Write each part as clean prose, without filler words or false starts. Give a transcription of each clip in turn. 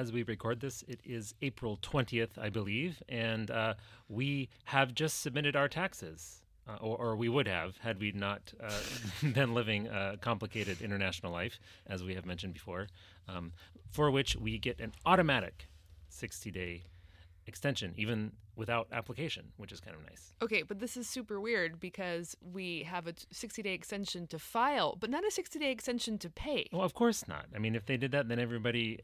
as we record this, it is April 20th, I believe, and we have just submitted our taxes, or we would have had we not been living a complicated international life, as we have mentioned before, for which we get an automatic 60-day extension, even without application, which is kind of nice. Okay, but this is super weird because we have a 60-day extension to file, but not a 60-day extension to pay. Well, of course not. I mean, if they did that, then everybody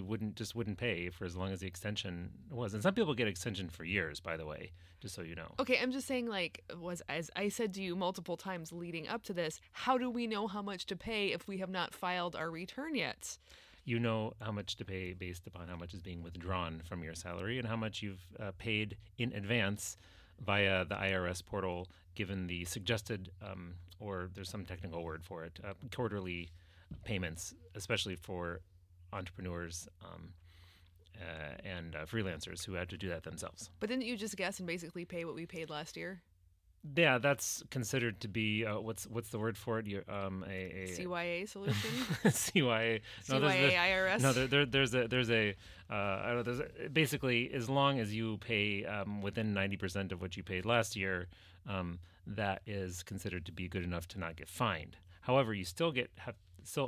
wouldn't pay for as long as the extension was. And some people get extension for years, by the way, just so you know. Okay, I'm just saying, like, as I said to you multiple times leading up to this, how do we know how much to pay if we have not filed our return yet? You know how much to pay based upon how much is being withdrawn from your salary and how much you've paid in advance via the IRS portal, given the suggested, or there's some technical word for it, quarterly payments, especially for entrepreneurs and freelancers who had to do that themselves. But didn't you just guess and basically pay what we paid last year? Yeah, that's considered to be what's the word for it? A CYA solution. CYA. No, CYA IRS. No, there's basically, as long as you pay within 90% of what you paid last year, that is considered to be good enough to not get fined. However, you still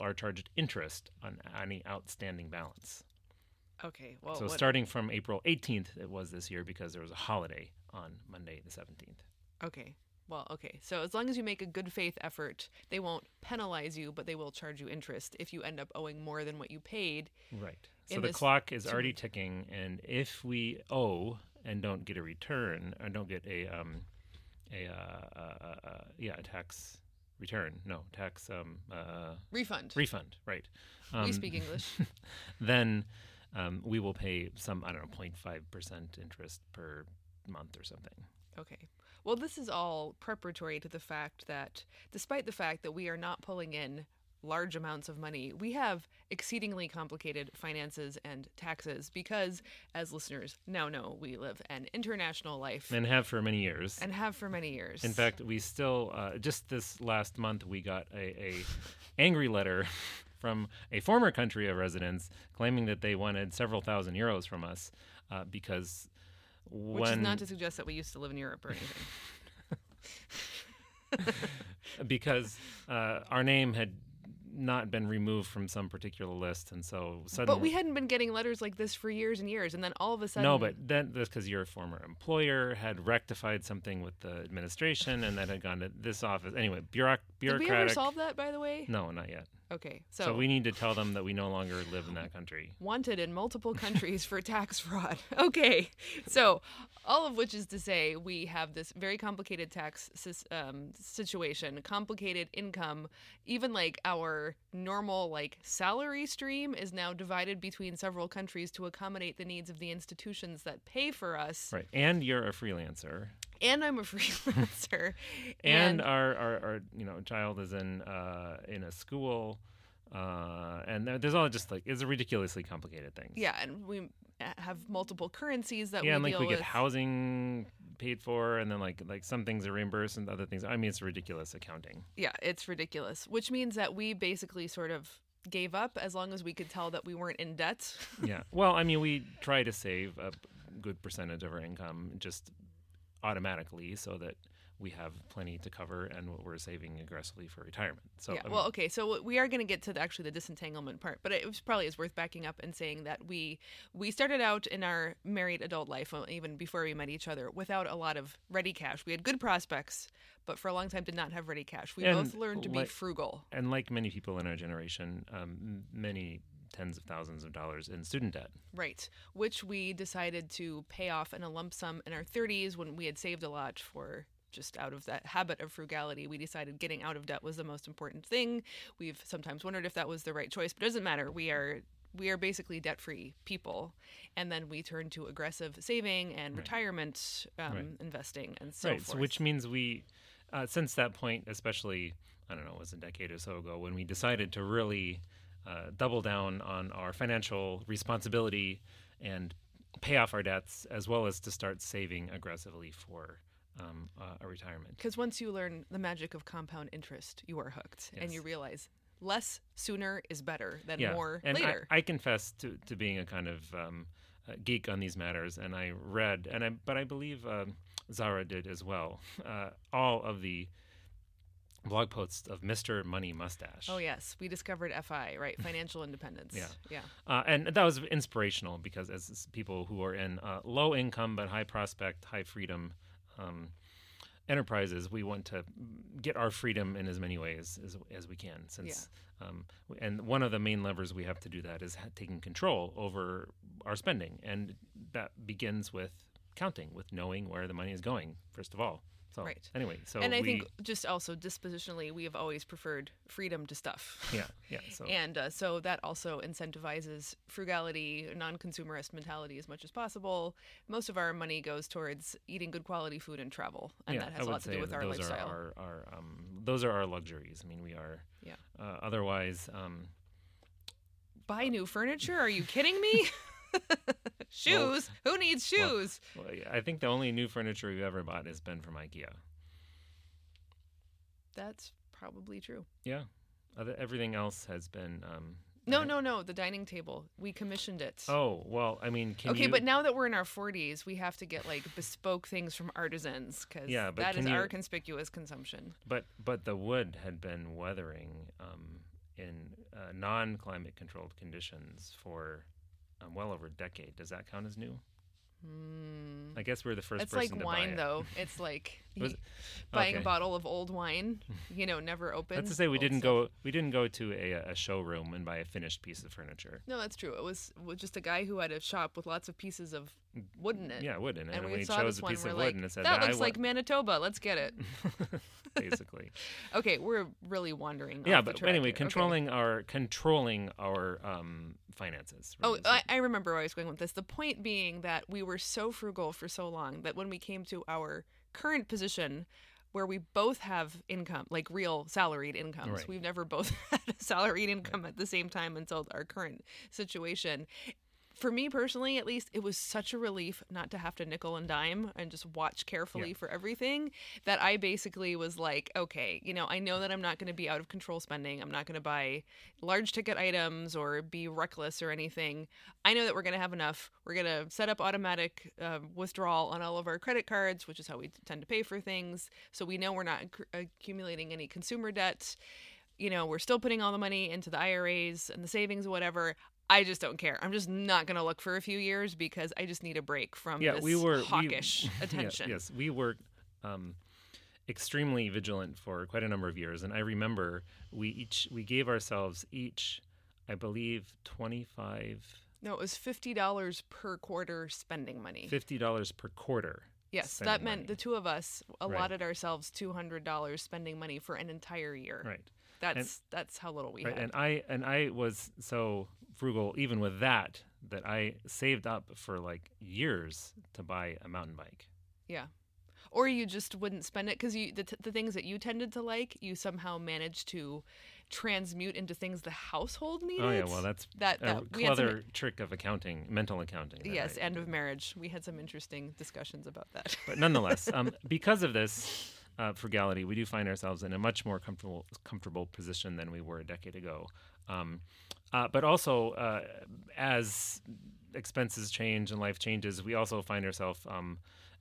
are charged interest on any outstanding balance. Okay. Well, so starting from April 18th, it was this year because there was a holiday on Monday the 17th. Okay. Well, okay. So as long as you make a good faith effort, they won't penalize you, but they will charge you interest if you end up owing more than what you paid. Right. So the clock is already ticking, and if we owe and don't get a return, or don't get a tax return, refund. Right. We speak English. Then we will pay some 0.5% interest per month or something. Okay. Well, this is all preparatory to the fact that despite the fact that we are not pulling in large amounts of money, we have exceedingly complicated finances and taxes because, as listeners now know, we live an international life. And have for many years. In fact, we still, just this last month, we got a angry letter from a former country of residence claiming that they wanted several thousand euros from us because... Which is not to suggest that we used to live in Europe or anything. Because our name had not been removed from some particular list, and so suddenly... But we hadn't been getting letters like this for years and years, and then all of a sudden... No, but then that's because your former employer had rectified something with the administration, and that had gone to this office. Anyway, bureaucratic... Did we ever solve that, by the way? No, not yet. Okay, so we need to tell them that we no longer live in that country. Wanted in multiple countries for tax fraud. Okay, so all of which is to say we have this very complicated tax situation, complicated income. Even like our normal like salary stream is now divided between several countries to accommodate the needs of the institutions that pay for us. Right, and you're a freelancer. And I'm a freelancer. And our child is in a school, and there's all just like it's a ridiculously complicated thing. Yeah, and we have multiple currencies that we deal with. Yeah, and we get housing paid for, and then like some things are reimbursed and other things. I mean, it's ridiculous accounting. Yeah, it's ridiculous, which means that we basically sort of gave up as long as we could tell that we weren't in debt. Yeah, well, I mean, we try to save a good percentage of our income just automatically so that we have plenty to cover and what we're saving aggressively for retirement. So yeah, well, okay, so we are going to get to the disentanglement part, but it probably is worth backing up and saying that we started out in our married adult life, even before we met each other, without a lot of ready cash. We had good prospects, but for a long time did not have ready cash. We both learned to be frugal. And like many people in our generation, many tens of thousands of dollars in student debt. Right, which we decided to pay off in a lump sum in our 30s when we had saved a lot for just out of that habit of frugality. We decided getting out of debt was the most important thing. We've sometimes wondered if that was the right choice, but it doesn't matter. We are basically debt-free people, and then we turn to aggressive saving and retirement investing and so forth. So which means we, since that point, especially, I don't know, it was a decade or so ago, when we decided to really... double down on our financial responsibility and pay off our debts, as well as to start saving aggressively for our retirement. Because once you learn the magic of compound interest, you are hooked. Yes. And you realize less sooner is better than more and later. I confess to being a kind of geek on these matters, and I read, but I believe Zara did as well, all of the blog posts of Mr. Money Mustache. Oh, yes. We discovered FI, right? Financial independence. Yeah. And that was inspirational because as people who are in low income but high prospect, high freedom enterprises, we want to get our freedom in as many ways as we can. And one of the main levers we have to do that is taking control over our spending. And that begins with counting, with knowing where the money is going, first of all. So, right. Anyway, I think just also dispositionally, we have always preferred freedom to stuff. Yeah. So. And so that also incentivizes frugality, non-consumerist mentality as much as possible. Most of our money goes towards eating good quality food and travel, and that has a lot to do with our lifestyle. Those are our luxuries. I mean, we are otherwise. Buy new furniture? Are you kidding me? Shoes? Well, who needs shoes? Well, I think the only new furniture we've ever bought has been from IKEA. That's probably true. Yeah. Everything else has been... No. The dining table. We commissioned it. Oh, well, I mean, but now that we're in our 40s, we have to get, like, bespoke things from artisans because that is our conspicuous consumption. But the wood had been weathering in non-climate-controlled conditions for... well over a decade. Does that count as new? I guess we're the first person to buy it. It's like wine, though. It's like buying a bottle of old wine, never opened. That's to say we didn't go to a showroom and buy a finished piece of furniture. No, that's true. It was just a guy who had a shop with lots of pieces of wood in it. Yeah, wood in it. And we chose a piece of wood and it said, that looks like Manitoba. Let's get it. Basically. Okay, we're really wandering. Yeah, but anyway, controlling our finances. Really. Oh, I remember where I was going with this. The point being that we were so frugal for so long that when we came to our current position where we both have income, like real salaried incomes, right. We've never both had a salaried income at the same time until our current situation. For me personally, at least, it was such a relief not to have to nickel and dime and just watch carefully for everything that I basically was like, okay, I know that I'm not going to be out of control spending. I'm not going to buy large ticket items or be reckless or anything. I know that we're going to have enough. We're going to set up automatic withdrawal on all of our credit cards, which is how we tend to pay for things. So we know we're not accumulating any consumer debt. We're still putting all the money into the IRAs and the savings, whatever. I just don't care. I'm just not going to look for a few years because I just need a break from this hawkish attention. Yes, we were extremely vigilant for quite a number of years, and I remember we gave ourselves each, I believe, $25. No, it was $50 per quarter spending money. $50 per quarter. Yes, that meant the two of us allotted ourselves $200 spending money for an entire year. Right. That's how little we had. And I was so frugal even with that I saved up for like years to buy a mountain bike. Yeah. Or you just wouldn't spend it because the things that you tended to like, you somehow managed to transmute into things the household needed. Oh, yeah. Well, that's another trick of accounting, mental accounting. Yes, end of marriage. We had some interesting discussions about that. But nonetheless, because of this... frugality, we do find ourselves in a much more comfortable position than we were a decade ago. But also, as expenses change and life changes, we also find ourselves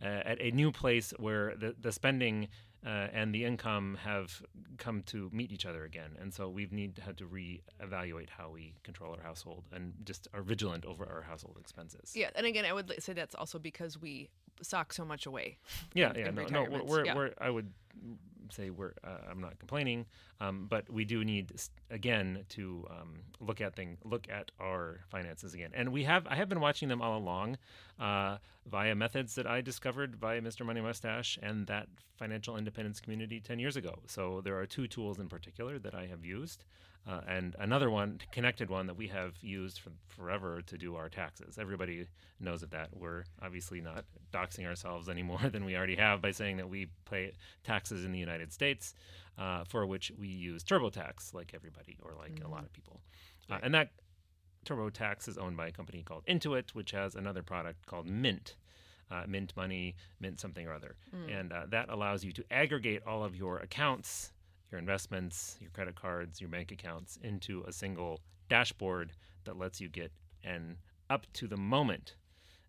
at a new place where the spending and the income have come to meet each other again. And so we've had to reevaluate how we control our household and just are vigilant over our household expenses. Yeah, and again, I would say that's also because we sock so much away. I would say we're. I'm not complaining, but we do need again to look at our finances again, and I have been watching them all along via methods that I discovered via Mr. Money Mustache and that financial independence community 10 years ago. So there are two tools in particular that I have used. And another one, connected one, that we have used forever to do our taxes. Everybody knows of that. We're obviously not doxing ourselves any more than we already have by saying that we pay taxes in the United States, for which we use TurboTax, like everybody or like a lot of people. Right. And that TurboTax is owned by a company called Intuit, which has another product called Mint. Mint Money, Mint something or other. And that allows you to aggregate all of your accounts your investments, your credit cards, your bank accounts into a single dashboard that lets you get an up-to-the-moment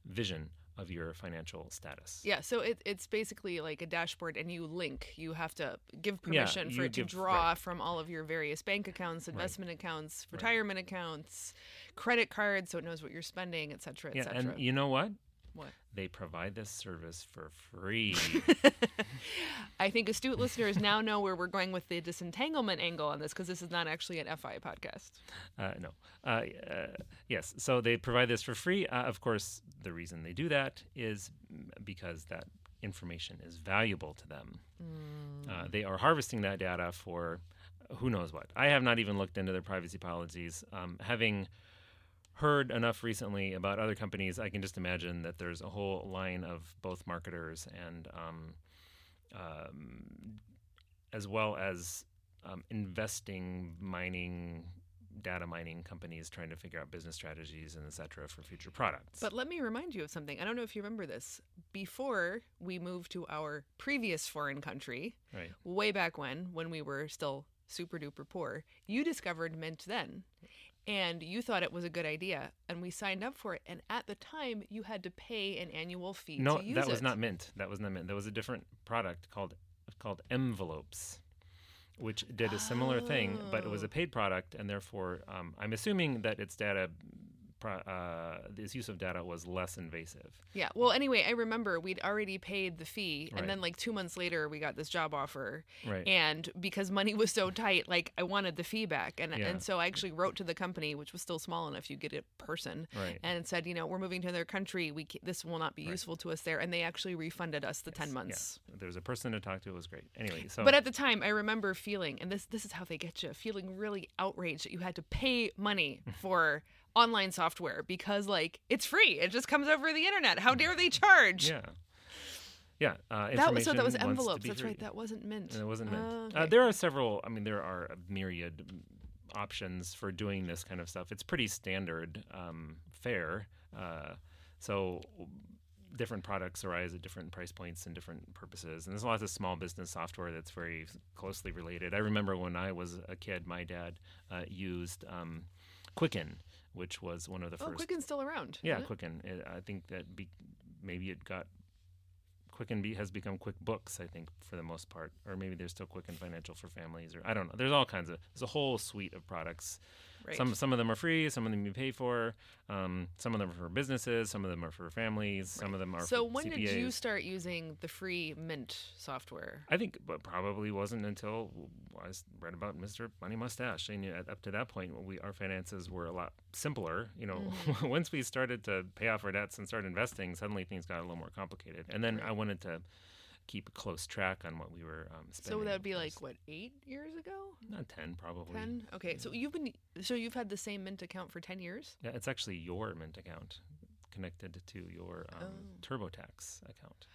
vision of your financial status. Yeah, so it's basically like a dashboard, and you link. You have to give permission for it to draw from all of your various bank accounts, investment accounts, retirement accounts, credit cards, so it knows what you're spending, et cetera, et cetera. And you know what? What? They provide this service for free. I think astute listeners now know where we're going with the disentanglement angle on this, because this is not actually an FI podcast. No. Yes. So they provide this for free. Of course, the reason they do that is because that information is valuable to them. They are harvesting that data for who knows what. I have not even looked into their privacy policies. Having heard enough recently about other companies, I can just imagine that there's a whole line of both marketers and as well as investing, mining, data mining companies trying to figure out business strategies and et cetera for future products. But let me remind you of something. I don't know if you remember this. Before we moved to our previous foreign country, way back when we were still super duper poor, you discovered Mint then. And you thought it was a good idea, and we signed up for it. And at the time, you had to pay an annual fee to use it. No, that was not Mint. That was a different product called Envelopes, which did a similar thing, but it was a paid product. And therefore, I'm assuming that its data, its use of data was less invasive. Yeah. Well, anyway, I remember we'd already paid the fee. And then like 2 months later, we got this job offer. And because money was so tight, like I wanted the fee back. And so I actually wrote to the company, which was still small enough, you get a person, and said, you know, we're moving to another country. This will not be useful to us there. And they actually refunded us the 10 months. Yeah. There was a person to talk to. It was great. Anyway, so. But at the time, I remember feeling, and this is how they get you, feeling really outraged that you had to pay money for online software, because like it's free, it just comes over the internet. How dare they charge? So that was Envelopes. That's free. Right, that wasn't Mint. And it wasn't Mint. Okay. There are several. I mean, there are a myriad options for doing this kind of stuff. It's pretty standard fare. So different products arise at different price points and different purposes. And there's lots of small business software that's very closely related. I remember when I was a kid, my dad used Quicken, which was one of the first. Oh, Quicken's still around. Yeah, Quicken. I think that maybe it got. Quicken has become QuickBooks, I think, for the most part. Or maybe there's still Quicken Financial for families, or I don't know. There's all kinds of. There's a whole suite of products. Right. Some of them are free. Some of them you pay for. Some of them are for businesses. Some of them are for families. Right. Some of them are. So for when CPAs. Did you start using the free Mint software? I think probably wasn't until I read about Mr. Money Mustache. And up to that point, our finances were a lot simpler. You know, once we started to pay off our debts and start investing, suddenly things got a little more complicated. And then I wanted to keep a close track on what we were spending. So that would be like, what, 8 years ago? Not 10, probably. 10? Okay. Yeah. So you've had the same Mint account for 10 years? Yeah, it's actually your Mint account connected to your TurboTax account.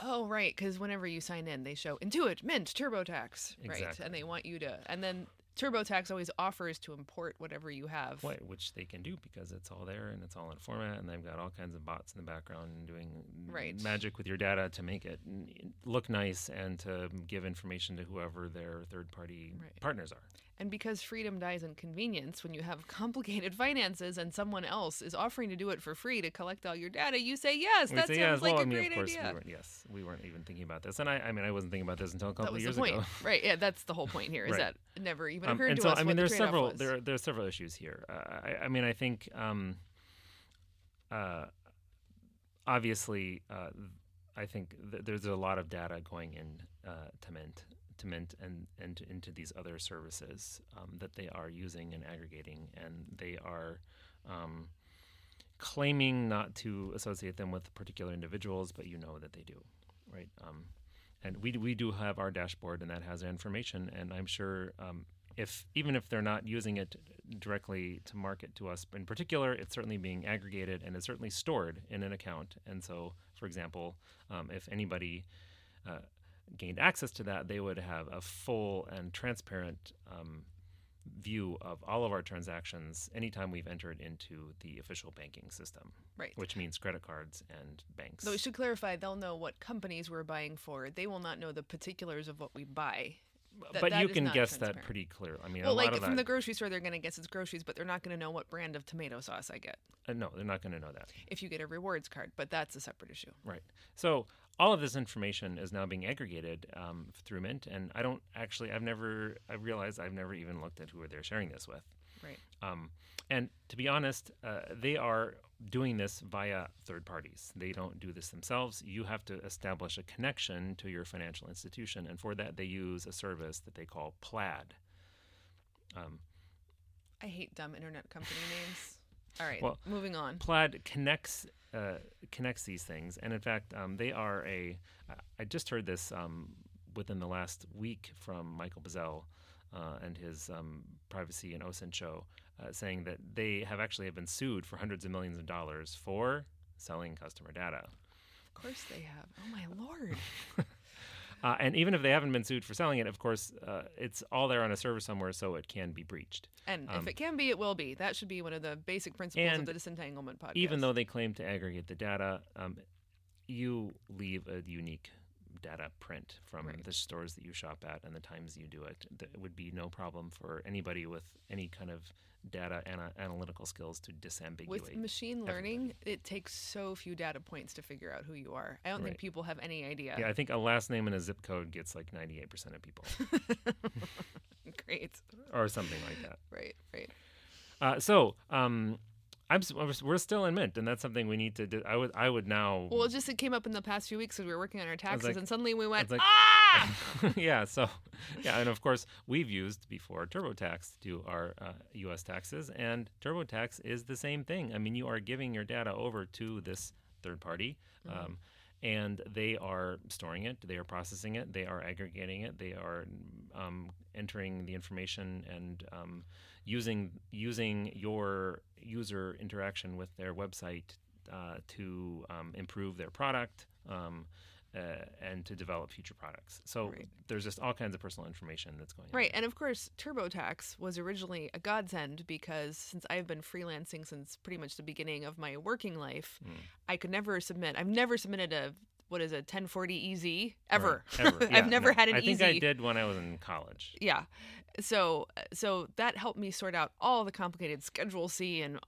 Oh, right, because whenever you sign in, they show Intuit, Mint, TurboTax, exactly. Right? And they want you to, and then TurboTax always offers to import whatever you have. Which they can do because it's all there and it's all in format, and they've got all kinds of bots in the background doing magic with your data to make it look nice and to give information to whoever their third-party partners are. And because freedom dies in convenience, when you have complicated finances and someone else is offering to do it for free to collect all your data, you say yes. That sounds like a great idea. We weren't even thinking about this, and I wasn't thinking about this until a couple of years ago. Right? Yeah, that's the whole point here. Is that it never even occurred to us? I mean, there are several issues here. I think obviously, I think there's a lot of data going in to Mint and into these other services that they are using and aggregating, and they are claiming not to associate them with particular individuals, but you know that they do, right? And we do have our dashboard, and that has information, and I'm sure if they're not using it directly to market to us in particular, it's certainly being aggregated, and it's certainly stored in an account. And so, for example, if anybody gained access to that, they would have a full and transparent view of all of our transactions anytime we've entered into the official banking system, which means credit cards and banks. Though we should clarify, they'll know what companies we're buying for. They will not know the particulars of what we buy. But you can guess that pretty clear. I mean, well, like from the grocery store, they're going to guess it's groceries, but they're not going to know what brand of tomato sauce I get. No, they're not going to know that. If you get a rewards card, but that's a separate issue. Right. So all of this information is now being aggregated through Mint, and I realized I've never even looked at who they're sharing this with. Right. And to be honest, they are doing this via third parties. They don't do this themselves. You have to establish a connection to your financial institution, and for that, they use a service that they call Plaid. I hate dumb internet company names. All right, well, moving on. Plaid connects these things, and in fact, they are a. I just heard this within the last week from Michael Bazzell. And his privacy and OSINT show, saying that they have been sued for hundreds of millions of dollars for selling customer data. Of course they have. Oh, my Lord. And even if they haven't been sued for selling it, of course, it's all there on a server somewhere, so it can be breached. And if it can be, it will be. That should be one of the basic principles of the disentanglement podcast. Even though they claim to aggregate the data, you leave a unique data print from the stores that you shop at and the times you do it. It would be no problem for anybody with any kind of data analytical skills to disambiguate. With machine learning, It takes so few data points to figure out who you are. I don't think people have any idea. Yeah, I think a last name and a zip code gets like 98% of people. Great. Or something like that. Right. We're still in Mint, and that's something we need to do. I would now. Well, it came up in the past few weeks as we were working on our taxes, and suddenly we went, ah! Yeah, and of course, we've used before TurboTax to do our U.S. taxes, and TurboTax is the same thing. I mean, you are giving your data over to this third party, and they are storing it, they are processing it, they are aggregating it, they are entering the information and using your user interaction with their website to improve their product and to develop future products. So there's just all kinds of personal information that's going on. Right, and of course, TurboTax was originally a godsend because since I've been freelancing since pretty much the beginning of my working life, I could never submit. I've never submitted a 1040 EZ ever. Ever. Yeah, I've never had an EZ. I think I did when I was in college. Yeah. So that helped me sort out all the complicated Schedule C and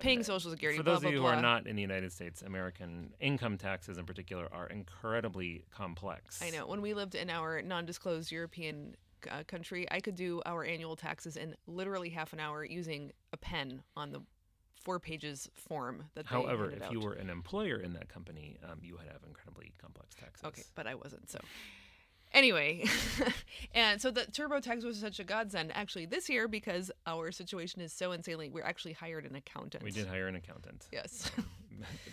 paying Social Security. For those of you who are not in the United States, American income taxes in particular are incredibly complex. I know. When we lived in our non-disclosed European country, I could do our annual taxes in literally half an hour using a pen on the 4-page form that they handed out. However, if you were an employer in that company, you would have incredibly complex taxes. Okay, but I wasn't, so. Anyway, and so the TurboTax was such a godsend actually this year because our situation is so insanely. We actually hired an accountant. We did hire an accountant. Yes.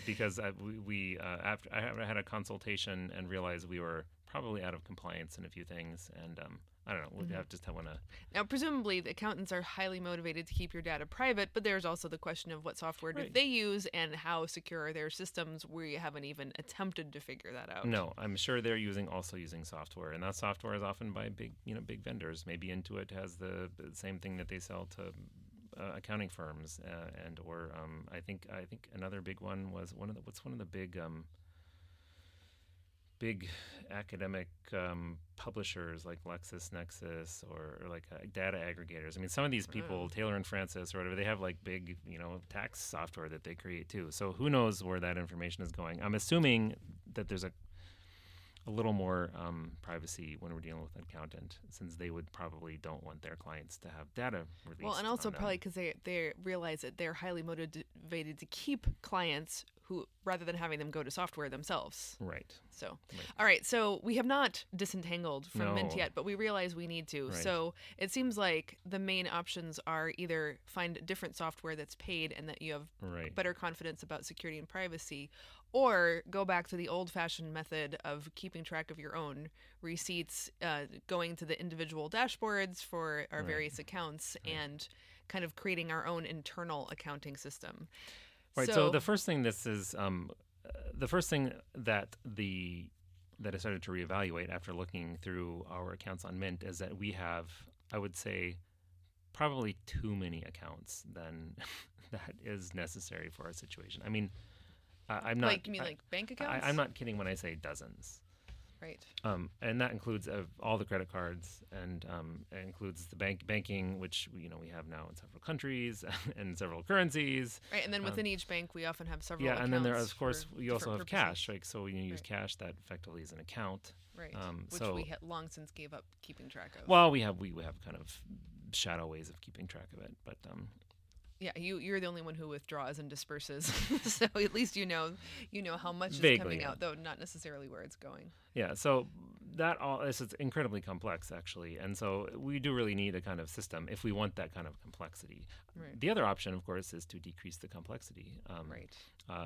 Because after I had a consultation and realized we were probably out of compliance in a few things, and I don't know. We'll just want to. Now, presumably, the accountants are highly motivated to keep your data private, but there's also the question of what software do they use and how secure are their systems. We haven't even attempted to figure that out. No, I'm sure they're using software, and that software is often by big vendors. Maybe Intuit has the same thing that they sell to accounting firms, and I think another big one was one of the big. Big academic publishers like LexisNexis or like data aggregators. I mean, some of these people, Taylor and Francis or whatever, they have like big, tax software that they create too. So who knows where that information is going? I'm assuming that there's a little more privacy when we're dealing with an accountant, since they would probably don't want their clients to have data released. Well, and also probably because they realize that they're highly motivated to keep clients who, rather than having them go to software themselves. Right. So, all right. So we have not disentangled from Mint yet, but we realize we need to. Right. So it seems like the main options are either find different software that's paid and that you have better confidence about security and privacy, or go back to the old-fashioned method of keeping track of your own receipts, going to the individual dashboards for our various accounts and kind of creating our own internal accounting system. Right. So the first thing that I started to reevaluate after looking through our accounts on Mint is that we have, I would say, probably too many accounts than that is necessary for our situation. I mean, I'm not. Like, you mean like bank accounts? I'm not kidding when I say dozens. Right. And that includes all the credit cards, and it includes the banking, which we have now in several countries and several currencies. Right, and then within each bank, we often have several. Yeah, and then there, of course, you also have cash. Like, so when you use cash, that effectively is an account. Right. Which we had long since gave up keeping track of. Well, we have kind of shadow ways of keeping track of it, but. Yeah, you're the only one who withdraws and disperses, so at least you know how much is coming out, though not necessarily where it's going. Yeah, so this is incredibly complex, actually, and so we do really need a kind of system if we want that kind of complexity. Right. The other option, of course, is to decrease the complexity,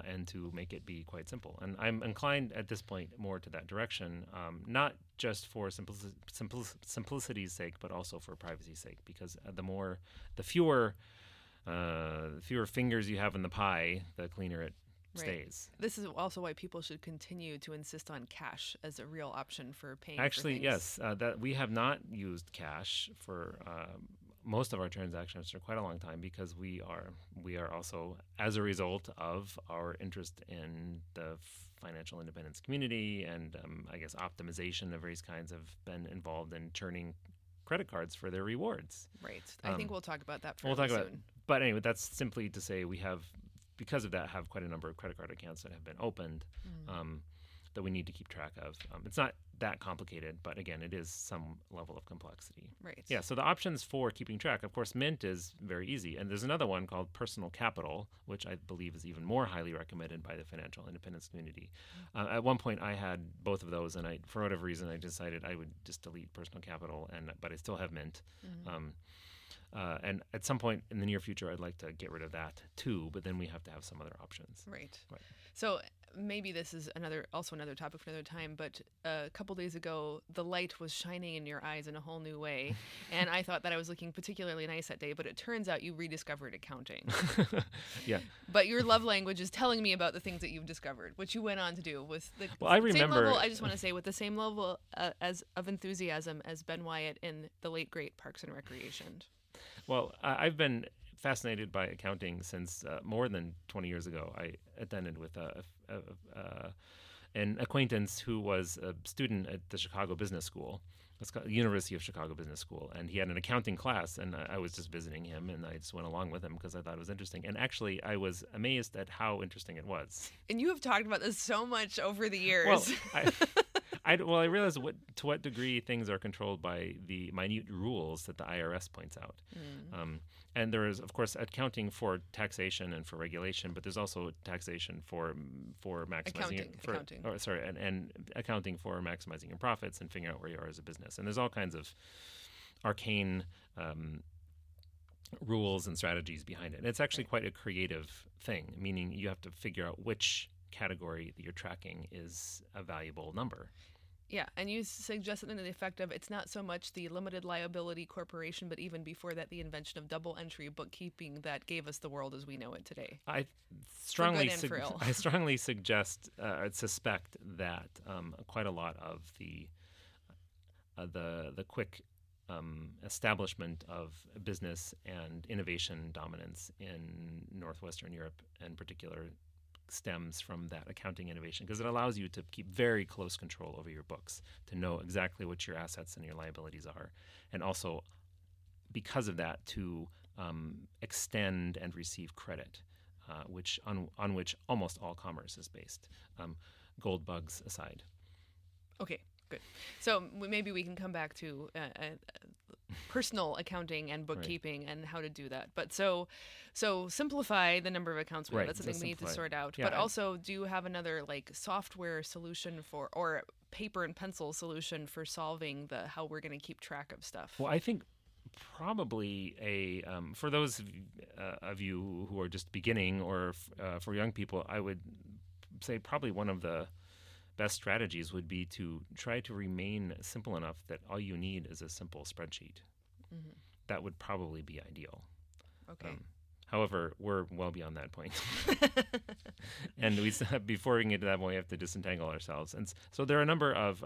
and to make it be quite simple. And I'm inclined at this point more to that direction, not just for simplicity's sake, but also for privacy's sake, because the fewer fingers you have in the pie, the cleaner it stays. This is also why people should continue to insist on cash as a real option for paying. Actually, for yes, that we have not used cash for most of our transactions for quite a long time, because we are also, as a result of our interest in the financial independence community and I guess optimization of various kinds, have been involved in churning credit cards for their rewards. Right. I think we'll talk about that fairly soon. But anyway, that's simply to say we have, because of that, have quite a number of credit card accounts that have been opened that we need to keep track of. It's not that complicated, but again, it is some level of complexity. Right. Yeah, so the options for keeping track, of course, Mint is very easy. And there's another one called Personal Capital, which I believe is even more highly recommended by the financial independence community. At one point, I had both of those, and for whatever reason, I decided I would just delete Personal Capital, but I still have Mint. And at some point in the near future, I'd like to get rid of that too, but then we have to have some other options. Right. So maybe this is another topic for another time, but a couple days ago, the light was shining in your eyes in a whole new way, and I thought that I was looking particularly nice that day, but it turns out you rediscovered accounting. Yeah. But your love language is telling me about the things that you've discovered, which you went on to do with the same level of enthusiasm as Ben Wyatt in the late, great Parks and Recreation. Well, I've been fascinated by accounting since more than 20 years ago. I attended with an acquaintance who was a student at the Chicago Business School, University of Chicago Business School, and he had an accounting class, and I was just visiting him, and I just went along with him because I thought it was interesting. And actually, I was amazed at how interesting it was. And you have talked about this so much over the years. Well, I realize to what degree things are controlled by the minute rules that the IRS points out. And there is, of course, accounting for taxation and for regulation, but there's also taxation for maximizing and accounting for maximizing your profits and figuring out where you are as a business. And there's all kinds of arcane rules and strategies behind it. And it's actually quite a creative thing, meaning you have to figure out which category that you're tracking is a valuable number. Yeah, and you suggest something to the effect of, it's not so much the limited liability corporation, but even before that, the invention of double entry bookkeeping that gave us the world as we know it today. I strongly suspect that quite a lot of the quick establishment of business and innovation dominance in Northwestern Europe, in particular, stems from that accounting innovation, because it allows you to keep very close control over your books, to know exactly what your assets and your liabilities are, and also because of that to extend and receive credit, which almost all commerce is based, gold bugs aside. Okay, good. So maybe we can come back to personal accounting and bookkeeping and how to do that. But so simplify the number of accounts we have. That's something we need to sort out. Yeah, but also, do you have another software solution for, or paper and pencil solution for, solving how we're going to keep track of stuff? Well, I think probably for those of you who are just beginning, or for young people, I would say probably one of the best strategies would be to try to remain simple enough that all you need is a simple spreadsheet. That would probably be ideal. Okay. However, we're well beyond that point. And before we can get to that point, we have to disentangle ourselves. And so there are a number of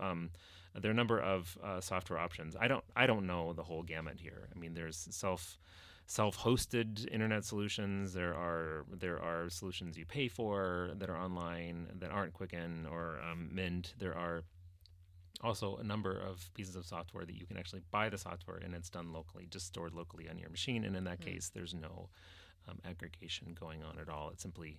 software options. I don't know the whole gamut here. I mean, there's self-hosted internet solutions. There are solutions you pay for that are online that aren't Quicken or Mint. There are also a number of pieces of software that you can actually buy the software and it's done locally, just stored locally on your machine. And in that case, there's no aggregation going on at all. It's simply,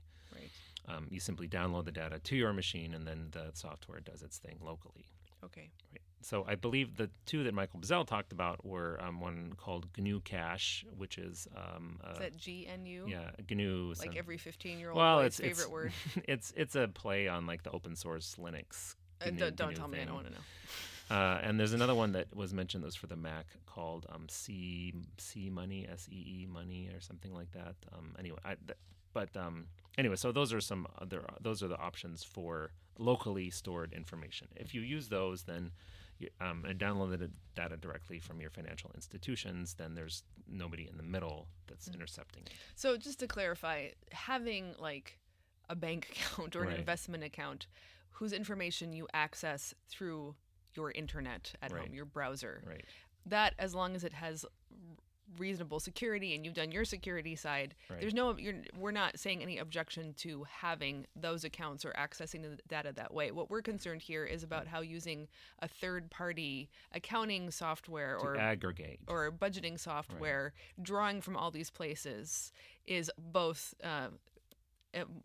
you simply download the data to your machine and then the software does its thing locally. Okay. Right. So I believe the two that Michael Bazzell talked about were one called GNU Cash, which is... is that GNU? Yeah, GNU. Like every 15-year-old favorite word. It's a play on like the open source Linux. Don't tell me. I don't want to know. And there's another one that was mentioned that was for the Mac called C Money, SEE Money or something like that. So those are the options for locally stored information. If you use those, then and download the data directly from your financial institutions, then there's nobody in the middle that's intercepting it. So just to clarify, having like a bank account or an investment account whose information you access through your internet at home, your browser. Right. That, as long as it has reasonable security and you've done your security side, there's we're not saying any objection to having those accounts or accessing the data that way. What we're concerned here is about how using a third-party accounting software or aggregate or budgeting software, drawing from all these places, is both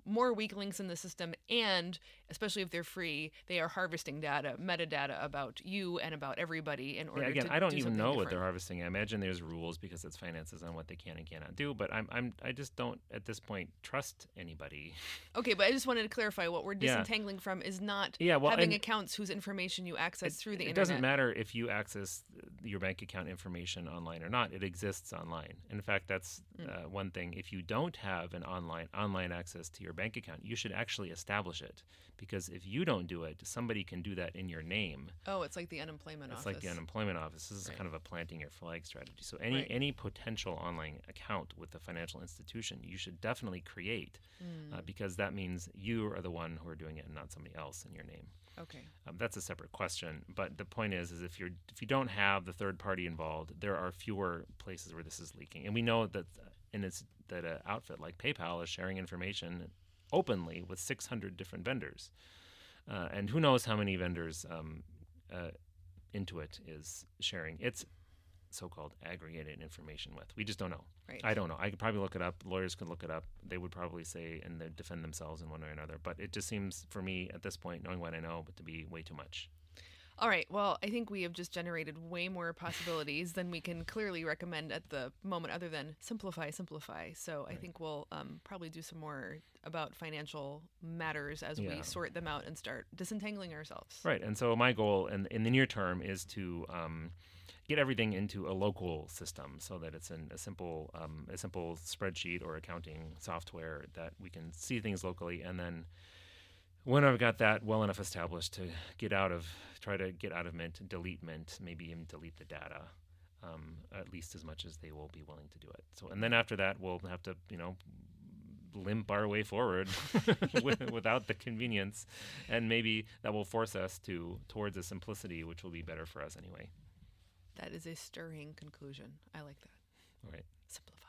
more weak links in the system, and especially if they're free, they are harvesting data, metadata about you and about everybody in order to do something different. I don't even know what they're harvesting. I imagine there's rules because it's finances on what they can and cannot do, but I just don't at this point trust anybody. Okay, but I just wanted to clarify what we're disentangling from is not having accounts whose information you access through the internet. It doesn't matter if you access your bank account information online or not. It exists online. In fact, that's one thing. If you don't have an online access to your bank account, you should actually establish it, because if you don't do it, somebody can do that in your name. Oh, it's like the unemployment office. This is kind of a planting your flag strategy. So any potential online account with a financial institution, you should definitely create, because that means you are the one who are doing it and not somebody else in your name. Okay. That's a separate question, but the point is if you don't have the third party involved, there are fewer places where this is leaking, and we know that. And it's that an outfit like PayPal is sharing information openly with 600 different vendors. And who knows how many vendors Intuit is sharing its so-called aggregated information with. We just don't know. Right. I don't know. I could probably look it up. Lawyers could look it up. They would probably say and they'd defend themselves in one way or another. But it just seems, for me, at this point, knowing what I know, but to be way too much. All right. Well, I think we have just generated way more possibilities than we can clearly recommend at the moment, other than simplify. So I think we'll probably do some more about financial matters as we sort them out and start disentangling ourselves. Right. And so my goal in the near term is to get everything into a local system so that it's in a simple spreadsheet or accounting software that we can see things locally, and then when I've got that well enough established to try to get out of Mint and delete Mint, maybe even delete the data, at least as much as they will be willing to do it. So, and then after that, we'll have to, limp our way forward without the convenience. And maybe that will force us towards a simplicity, which will be better for us anyway. That is a stirring conclusion. I like that. All right. Simplify.